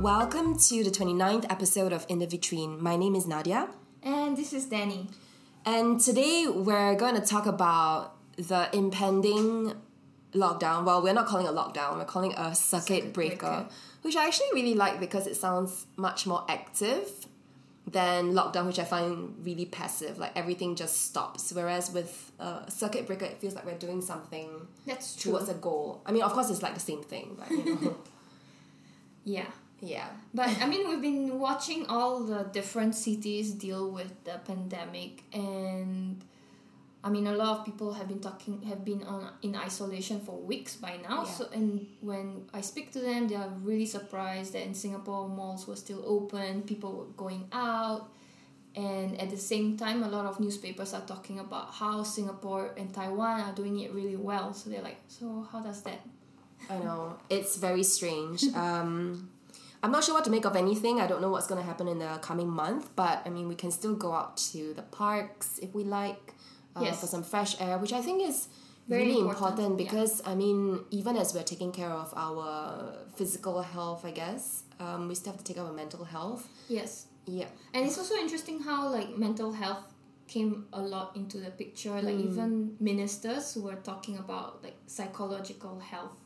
Welcome to the 29th episode of In The Vitrine. My name is Nadia. And this is Danny. And today we're going to talk about the impending lockdown. Well, we're not calling it lockdown, we're calling it a circuit breaker, which I actually really like because it sounds much more active than lockdown, which I find really passive. Like, everything just stops. Whereas with circuit breaker, it feels like we're doing something towards a goal. I mean, of course, it's like the same thing, but you know. Yeah. But I mean, we've been watching all the different cities deal with the pandemic, and I mean, a lot of people have been in isolation for weeks by now. Yeah. So, and when I speak to them, they are really surprised that in Singapore, malls were still open, people were going out. And at the same time, a lot of newspapers are talking about how Singapore and Taiwan are doing it really well. So they're like, so how does that? I know. It's very strange. I'm not sure what to make of anything. I don't know what's going to happen in the coming month. But, I mean, we can still go out to the parks if we like. For some fresh air, which I think is very, really important because, yeah. I mean, even as we're taking care of our physical health, I guess, we still have to take care of our mental health. Yes. Yeah. And it's also interesting how, like, mental health came a lot into the picture. Like, even ministers were talking about, like, psychological health.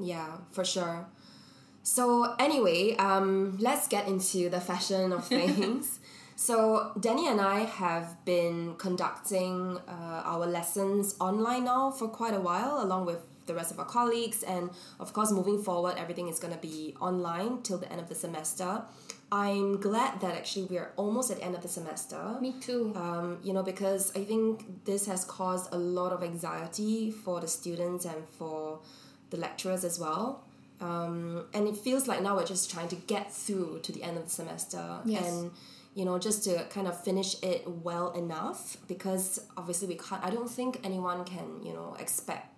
Yeah, for sure. So, anyway, let's get into the fashion of things. So, Danny and I have been conducting our lessons online now for quite a while, along with the rest of our colleagues. And, of course, moving forward, everything is going to be online till the end of the semester. I'm glad that actually we are almost at the end of the semester. Me too. You know, because I think this has caused a lot of anxiety for the students and for the lecturers as well. And it feels like now we're just trying to get through to the end of the semester. Yes. And, you know, just to kind of finish it well enough, because obviously we can't, I don't think anyone can, you know, expect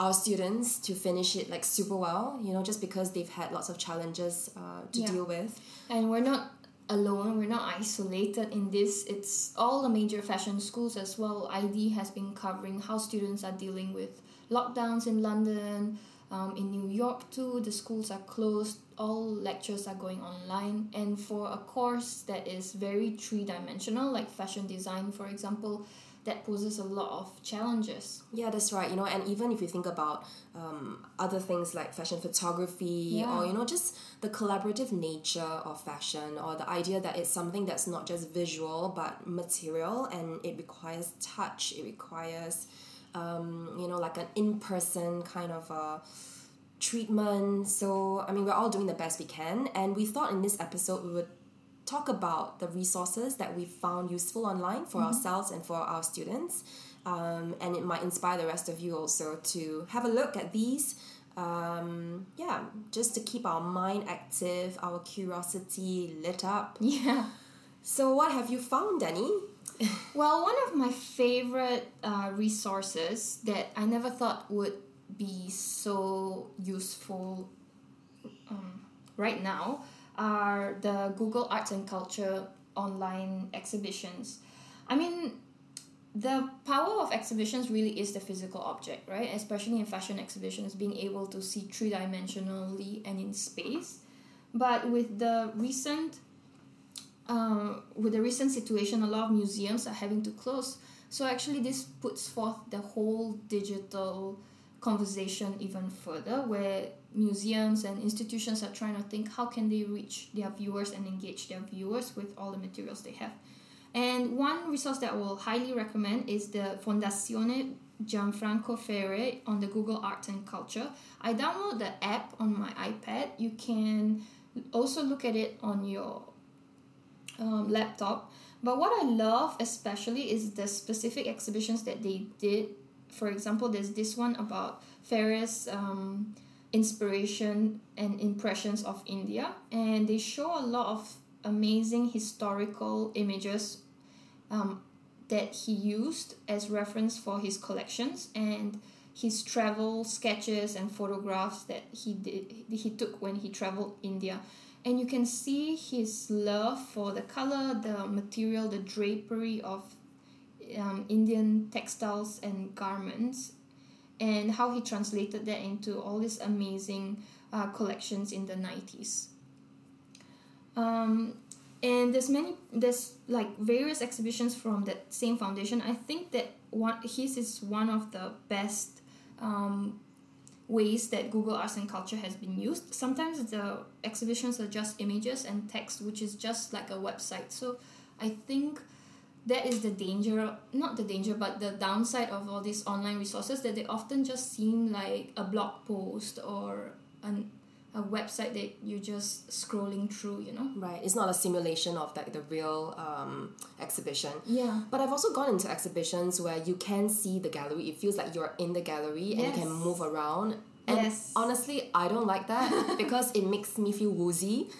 our students to finish it like super well, you know, just because they've had lots of challenges to deal with. And we're not alone, we're not isolated in this. It's all the major fashion schools as well. ID has been covering how students are dealing with lockdowns in London, in New York too. The schools are closed, all lectures are going online, and for a course that is very three-dimensional, like fashion design, for example, that poses a lot of challenges. Yeah, that's right, you know, and even if you think about other things like fashion photography or, you know, just the collaborative nature of fashion, or the idea that it's something that's not just visual but material, and it requires touch, it requires, you know, like an in-person kind of treatment. So, I mean, we're all doing the best we can, and we thought in this episode we would talk about the resources that we found useful online for ourselves and for our students, and it might inspire the rest of you also to have a look at these, just to keep our mind active, our curiosity lit up. Yeah. So what have you found, Danny? Well, one of my favorite resources that I never thought would be so useful right now are the Google Arts and Culture online exhibitions. I mean, the power of exhibitions really is the physical object, right? Especially in fashion exhibitions, being able to see three-dimensionally and in space. But with the recent situation, a lot of museums are having to close. So actually this puts forth the whole digital conversation even further, where museums and institutions are trying to think how can they reach their viewers and engage their viewers with all the materials they have. And one resource that I will highly recommend is the Fondazione Gianfranco Ferre on the Google Arts and Culture. I download the app on my iPad. You can also look at it on your laptop. But what I love especially is the specific exhibitions that they did. For example, there's this one about Ferre's inspiration and impressions of India. And they show a lot of amazing historical images that he used as reference for his collections and his travel sketches and photographs that he took when he traveled India. And you can see his love for the color, the material, the drapery of Indian textiles and garments, and how he translated that into all these amazing collections in the 90s. And there's like various exhibitions from that same foundation. I think that his is one of the best ways that Google Arts and Culture has been used. Sometimes the exhibitions are just images and text, which is just like a website. So I think that is the danger, not the danger, but the downside of all these online resources, that they often just seem like a blog post or a website that you're just scrolling through, you know? Right. It's not a simulation of like the real exhibition. Yeah. But I've also gone into exhibitions where you can see the gallery. It feels like you're in the gallery, yes, and you can move around. And yes, honestly, I don't like that because it makes me feel woozy.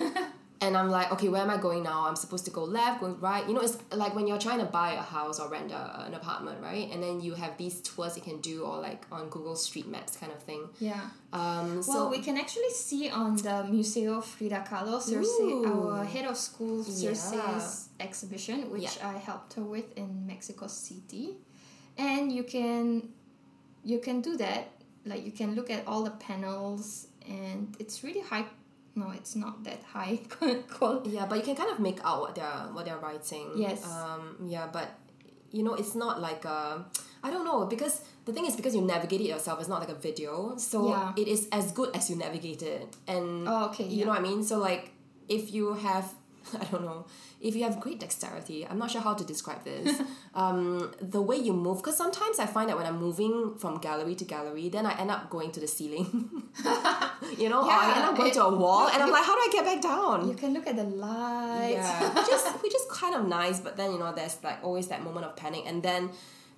And I'm like, okay, where am I going now? I'm supposed to go left, go right. You know, it's like when you're trying to buy a house or rent an apartment, right? And then you have these tours you can do, or like on Google Street Maps kind of thing. Yeah. Well, we can actually see on the Museo Frida Kahlo, Circe, our head of school, Circe's exhibition, which I helped her with in Mexico City. And you can do that. Like, you can look at all the panels, and it's really high. No, it's not that high quality. Yeah, but you can kind of make out what they're writing. Yes. Yeah, but you know, it's not like a, I don't know, because the thing is, because you navigate it yourself, it's not like a video, so it is as good as you navigate it. And you know what I mean. So like, if you have, I don't know, if you have great dexterity, I'm not sure how to describe this. The way you move, because sometimes I find that when I'm moving from gallery to gallery, then I end up going to the ceiling. You know, or I end up going to a wall, and I'm like, how do I get back down? You can look at the lights. Yeah, which is kind of nice, but then, you know, there's like always that moment of panic, and then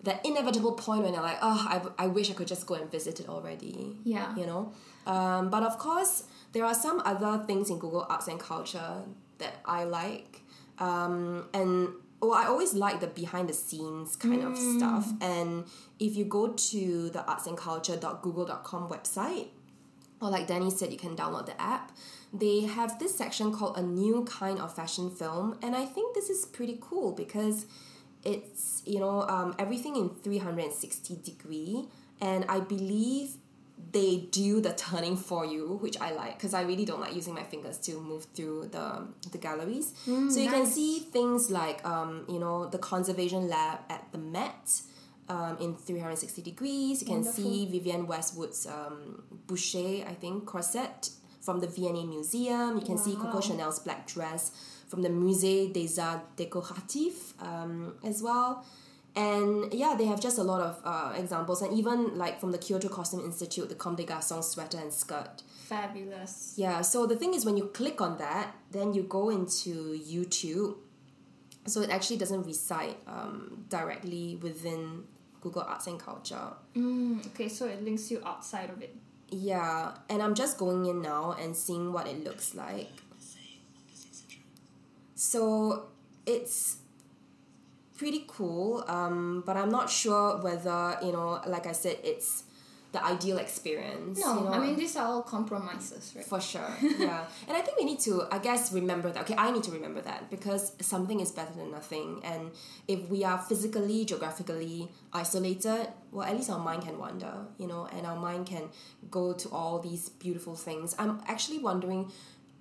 the inevitable point when you're like, oh, I wish I could just go and visit it already. Yeah, you know. But of course, there are some other things in Google Arts and Culture that I like, and I always like the behind the scenes kind of stuff. And if you go to the artsandculture.google.com website, or like Danny said, you can download the app, they have this section called a new kind of fashion film. And I think this is pretty cool because it's, you know, everything in 360 degree, and I believe they do the turning for you, which I like, because I really don't like using my fingers to move through the galleries. So you can see things like, you know, the conservation lab at the Met in 360 degrees. You can see Vivienne Westwood's Boucher, I think, corset from the Vienna Museum. You can see Coco Chanel's black dress from the Musée des Arts Décoratifs as well. And yeah, they have just a lot of examples. And even like from the Kyoto Costume Institute, the Comme des Garçons sweater and skirt. Fabulous. Yeah, so the thing is, when you click on that, then you go into YouTube. So it actually doesn't reside directly within Google Arts and Culture. Okay, so it links you outside of it. Yeah, and I'm just going in now and seeing what it looks like. So it's pretty cool, but I'm not sure whether, you know, like I said, it's the ideal experience. No, you know? I mean, these are all compromises, right? For sure, yeah. And I think we need to, I guess, remember that. Okay, I need to remember that, because something is better than nothing. And if we are physically, geographically isolated, well, at least our mind can wander, you know, and our mind can go to all these beautiful things. I'm actually wondering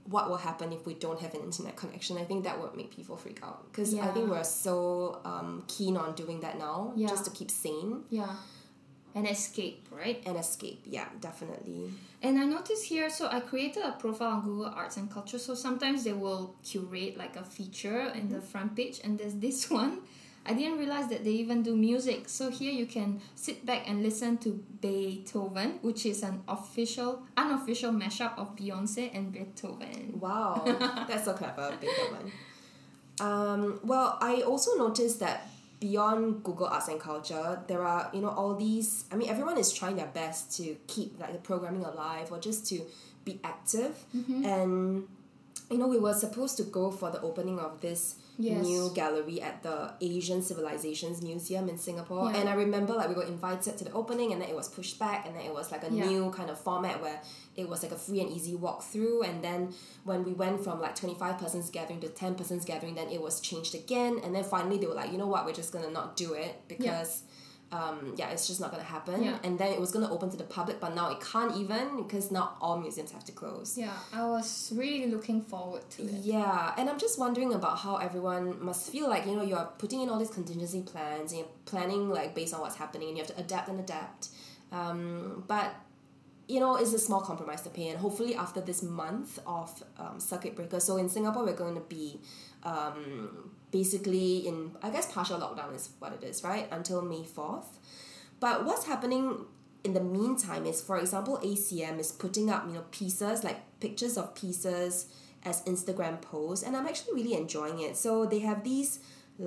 what will happen if we don't have an internet connection. I think that would make people freak out, because I think we're so keen on doing that now, just to keep sane. Yeah. An escape, right? An escape, yeah, definitely. And I noticed here, so I created a profile on Google Arts and Culture, so sometimes they will curate like a feature in the front page, and there's this one. I didn't realize that they even do music. So here you can sit back and listen to Beethoven, which is an unofficial mashup of Beyonce and Beethoven. Wow, that's so clever, Beethoven. Well, I also noticed that beyond Google Arts and Culture, there are, you know, all these, I mean, everyone is trying their best to keep like the programming alive, or just to be active. And, you know, we were supposed to go for the opening of this new gallery at the Asian Civilizations Museum in Singapore. And I remember, like, we were invited to the opening, and then it was pushed back, and then it was like a new kind of format where it was like a free and easy walkthrough. And then when we went from like 25 persons gathering to 10 persons gathering, then it was changed again. And then finally they were like, you know what, we're just gonna not do it because it's just not going to happen. Yeah. And then it was going to open to the public, but now it can't even, because now all museums have to close. Yeah, I was really looking forward to it. Yeah, and I'm just wondering about how everyone must feel like, you know, you're putting in all these contingency plans, and you're planning like based on what's happening, and you have to adapt and adapt. But, you know, it's a small compromise to pay, and hopefully after this month of circuit breaker, so in Singapore we're going to be... basically in, I guess, partial lockdown is what it is, right? Until May 4th. But what's happening in the meantime is, for example, ACM is putting up, you know, pieces, like pictures of pieces as Instagram posts. And I'm actually really enjoying it. So they have these,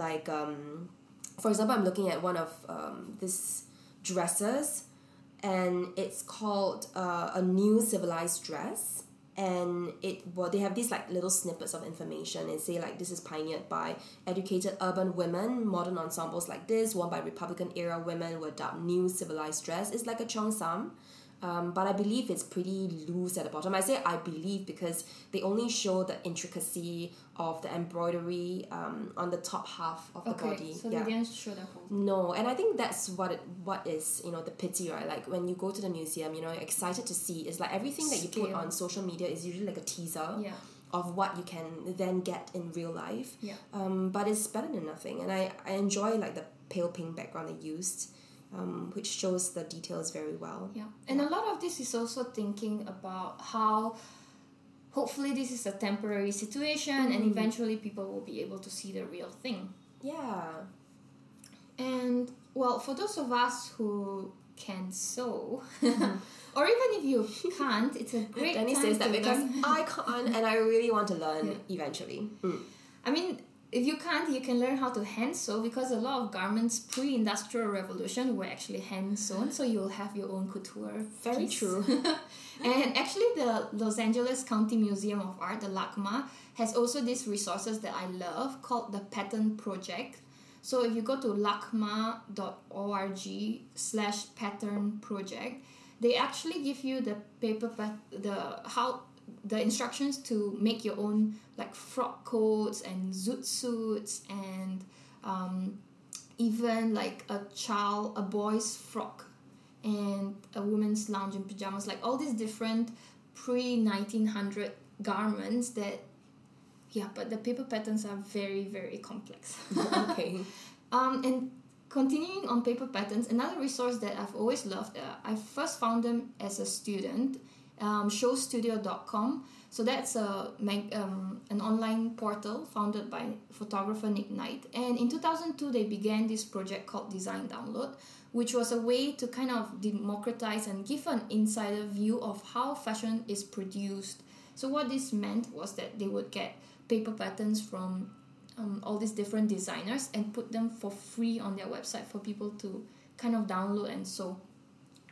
like, for example, I'm looking at one of these dresses, and it's called A New Civilized Dress. And they have these like little snippets of information and say like, this is pioneered by educated urban women. Modern ensembles like this, worn by Republican era women, were dubbed new civilized dress. It's like a cheongsam, but I believe it's pretty loose at the bottom. I say I believe because they only show the intricacy of the embroidery on the top half of the body. So they didn't show the whole. No, and I think that's what is, you know, the pity, right? Like when you go to the museum, you know, you're excited to see. It's like everything that you put on social media is usually like a teaser of what you can then get in real life. Yeah. But it's better than nothing, and I enjoy like the pale pink background they used. Which shows the details very well. Yeah, and a lot of this is also thinking about how hopefully this is a temporary situation and eventually people will be able to see the real thing. Yeah. And, well, for those of us who can sew, or even if you can't, it's a great time to learn. Danny says that because I can't and I really want to learn eventually. Mm. I mean... if you can't, you can learn how to hand sew, because a lot of garments pre-industrial revolution were actually hand sewn, so you'll have your own couture. Very true. And actually the Los Angeles County Museum of Art, the LACMA, has also these resources that I love called the Pattern Project. So if you go to lacma.org/pattern project, they actually give you the the instructions to make your own like frock coats and zoot suits and even like a boy's frock and a woman's lounge and pajamas, like all these different pre-1900 garments that, but the paper patterns are very, very complex. Okay. And continuing on paper patterns, another resource that I've always loved, I first found them as a student, showstudio.com. So that's an online portal founded by photographer Nick Knight. And in 2002, they began this project called Design Download, which was a way to kind of democratize and give an insider view of how fashion is produced. So what this meant was that they would get paper patterns from all these different designers and put them for free on their website for people to kind of download and sew.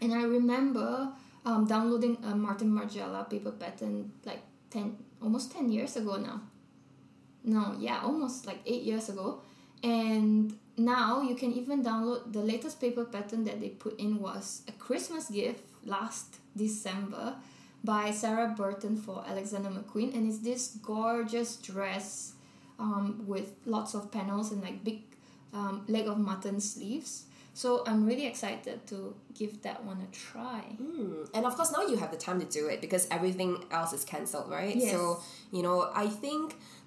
And I remember... downloading a Martin Margiela paper pattern like almost 10 years ago now. No, yeah, almost like 8 years ago. And now you can even download the latest paper pattern that they put in was a Christmas gift last December by Sarah Burton for Alexander McQueen. And it's this gorgeous dress with lots of panels and like big leg of mutton sleeves. So I'm really excited to give that one a try. Mm. And of course, now you have the time to do it because everything else is cancelled, right? Yes. So, you know, I think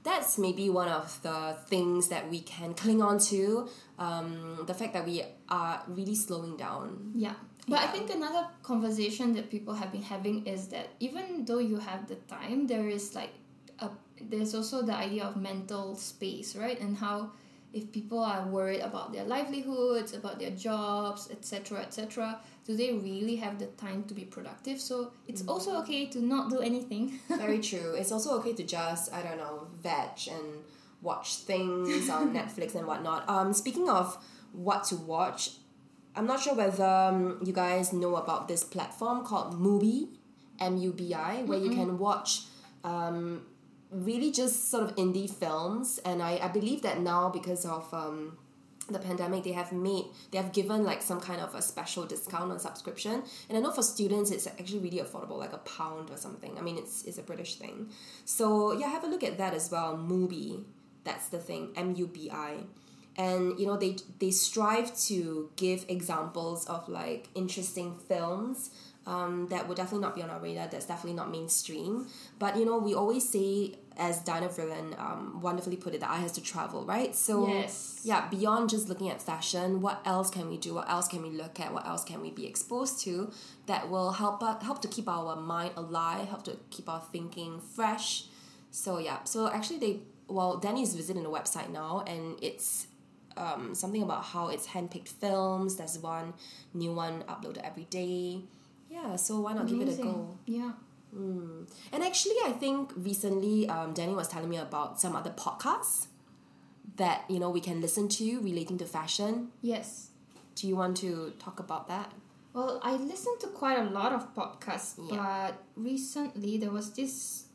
that's maybe one of the things that we can cling on to, the fact that we are really slowing down. Yeah. But I think another conversation that people have been having is that even though you have the time, there's also the idea of mental space, right? And how... if people are worried about their livelihoods, about their jobs, etc., do they really have the time to be productive? So it's also okay to not do anything. Very true. It's also okay to just, I don't know, veg and watch things on Netflix and whatnot. Speaking of what to watch, I'm not sure whether you guys know about this platform called Mubi, Mubi, where you can watch... really just sort of indie films, and I believe that now because of the pandemic they have given like some kind of a special discount on subscription, and I know for students it's actually really affordable, like £1 or something. I mean it's a British thing, so yeah, have a look at that as well. Mubi, that's the thing, Mubi. And, you know, they strive to give examples of, like, interesting films that would definitely not be on our radar, that's definitely not mainstream. But, you know, we always say, as Diana Vreeland wonderfully put it, the eye has to travel, right? So, yes. Yeah, beyond just looking at fashion, what else can we do? What else can we look at? What else can we be exposed to that will help to keep our mind alive, help to keep our thinking fresh? So, yeah. So, actually, Danny's visiting the website now, and it's... something about how it's handpicked films. There's one new one uploaded every day. Yeah, so why not give it a go? Yeah. And actually, I think recently, Danny was telling me about some other podcasts that, you know, we can listen to relating to fashion. Yes. Do you want to talk about that? Well, I listen to quite a lot of podcasts, but recently there was this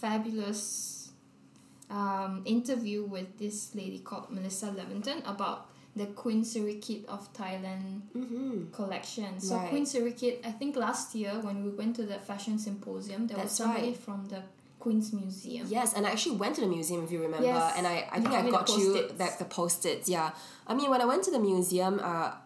fabulous interview with this lady called Melissa Leventon about the Queen Sirikit of Thailand collection. So right. Queen Sirikit, I think last year when we went to the fashion symposium, there was somebody from the Queen's Museum. Yes, and I actually went to the museum, if you remember. Yes. And I think I got you back the post-its. Yeah, I mean, when I went to the museum, to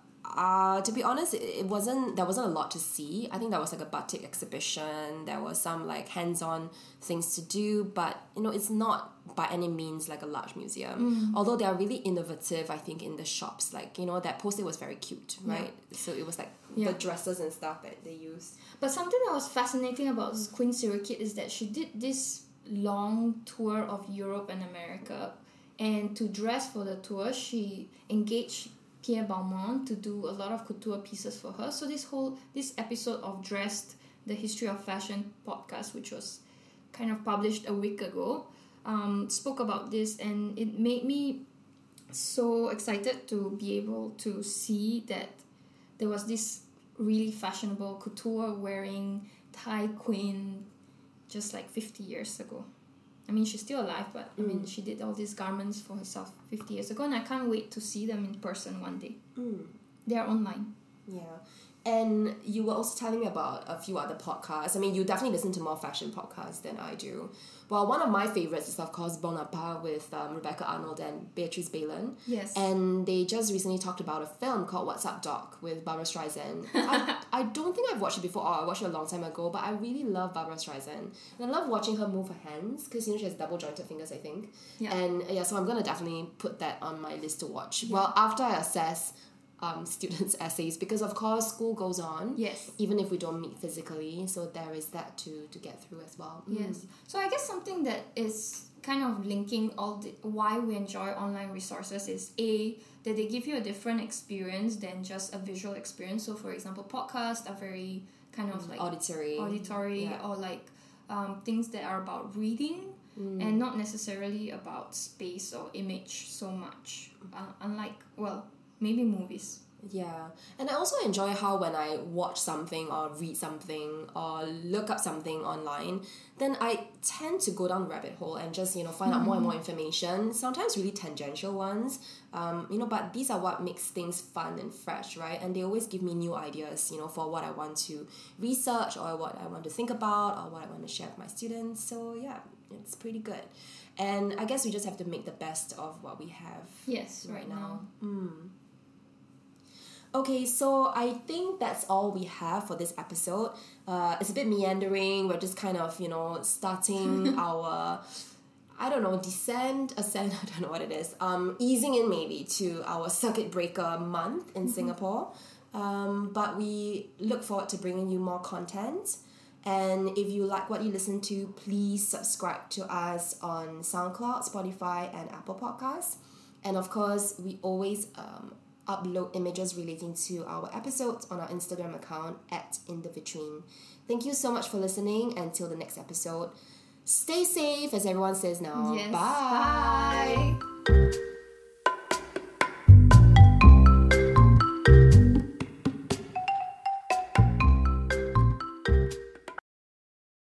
be honest, there wasn't a lot to see. I think there was like a batik exhibition. There was some like hands-on things to do, but you know, it's not by any means like a large museum. Mm. Although they are really innovative, I think, in the shops. Like, you know, that poster was very cute, right? Yeah. So it was like the dresses and stuff that they used. But something that was fascinating about Queen Sirikit is that she did this long tour of Europe and America, and to dress for the tour, she engaged Pierre Baumann to do a lot of couture pieces for her. So this episode of Dressed, the History of Fashion podcast, which was kind of published a week ago, spoke about this, and it made me so excited to be able to see that there was this really fashionable couture wearing Thai queen just like 50 years ago. I mean, she's still alive, but I mean, she did all these garments for herself 50 years ago, and I can't wait to see them in person one day. Mm. They are online. Yeah. And you were also telling me about a few other podcasts. I mean, you definitely listen to more fashion podcasts than I do. Well, one of my favorites is, of course, Bon Appétit with Rebecca Arnold and Beatrice Balin. Yes. And they just recently talked about a film called What's Up, Doc? With Barbara Streisand. I don't think I've watched it before. I watched it a long time ago, but I really love Barbara Streisand. And I love watching her move her hands because, you know, she has double-jointed fingers, I think. Yeah. And, yeah, so I'm going to definitely put that on my list to watch. Yeah. Well, after I assess... students' essays, because of course school goes on, yes, even if we don't meet physically, so there is that to get through as well. Yes. So I guess something that is kind of linking all the why we enjoy online resources is A, that they give you a different experience than just a visual experience. So for example, podcasts are very kind of like auditory or like things that are about reading and not necessarily about space or image so much, unlike maybe movies. Yeah. And I also enjoy how when I watch something or read something or look up something online, then I tend to go down the rabbit hole and just, you know, find out more and more information, sometimes really tangential ones, you know, but these are what makes things fun and fresh, right? And they always give me new ideas, you know, for what I want to research or what I want to think about or what I want to share with my students. So, yeah, it's pretty good. And I guess we just have to make the best of what we have. Yes, right now. Mm. Okay, so I think that's all we have for this episode. It's a bit meandering. We're just kind of, you know, starting our, ascent, I don't know what it is, easing in maybe to our circuit breaker month in Singapore. But we look forward to bringing you more content. And if you like what you listen to, please subscribe to us on SoundCloud, Spotify, and Apple Podcasts. And of course, we always... upload images relating to our episodes on our Instagram account at In The Vitrine. Thank you so much for listening. Until the next episode, stay safe, as everyone says now. Yes, bye.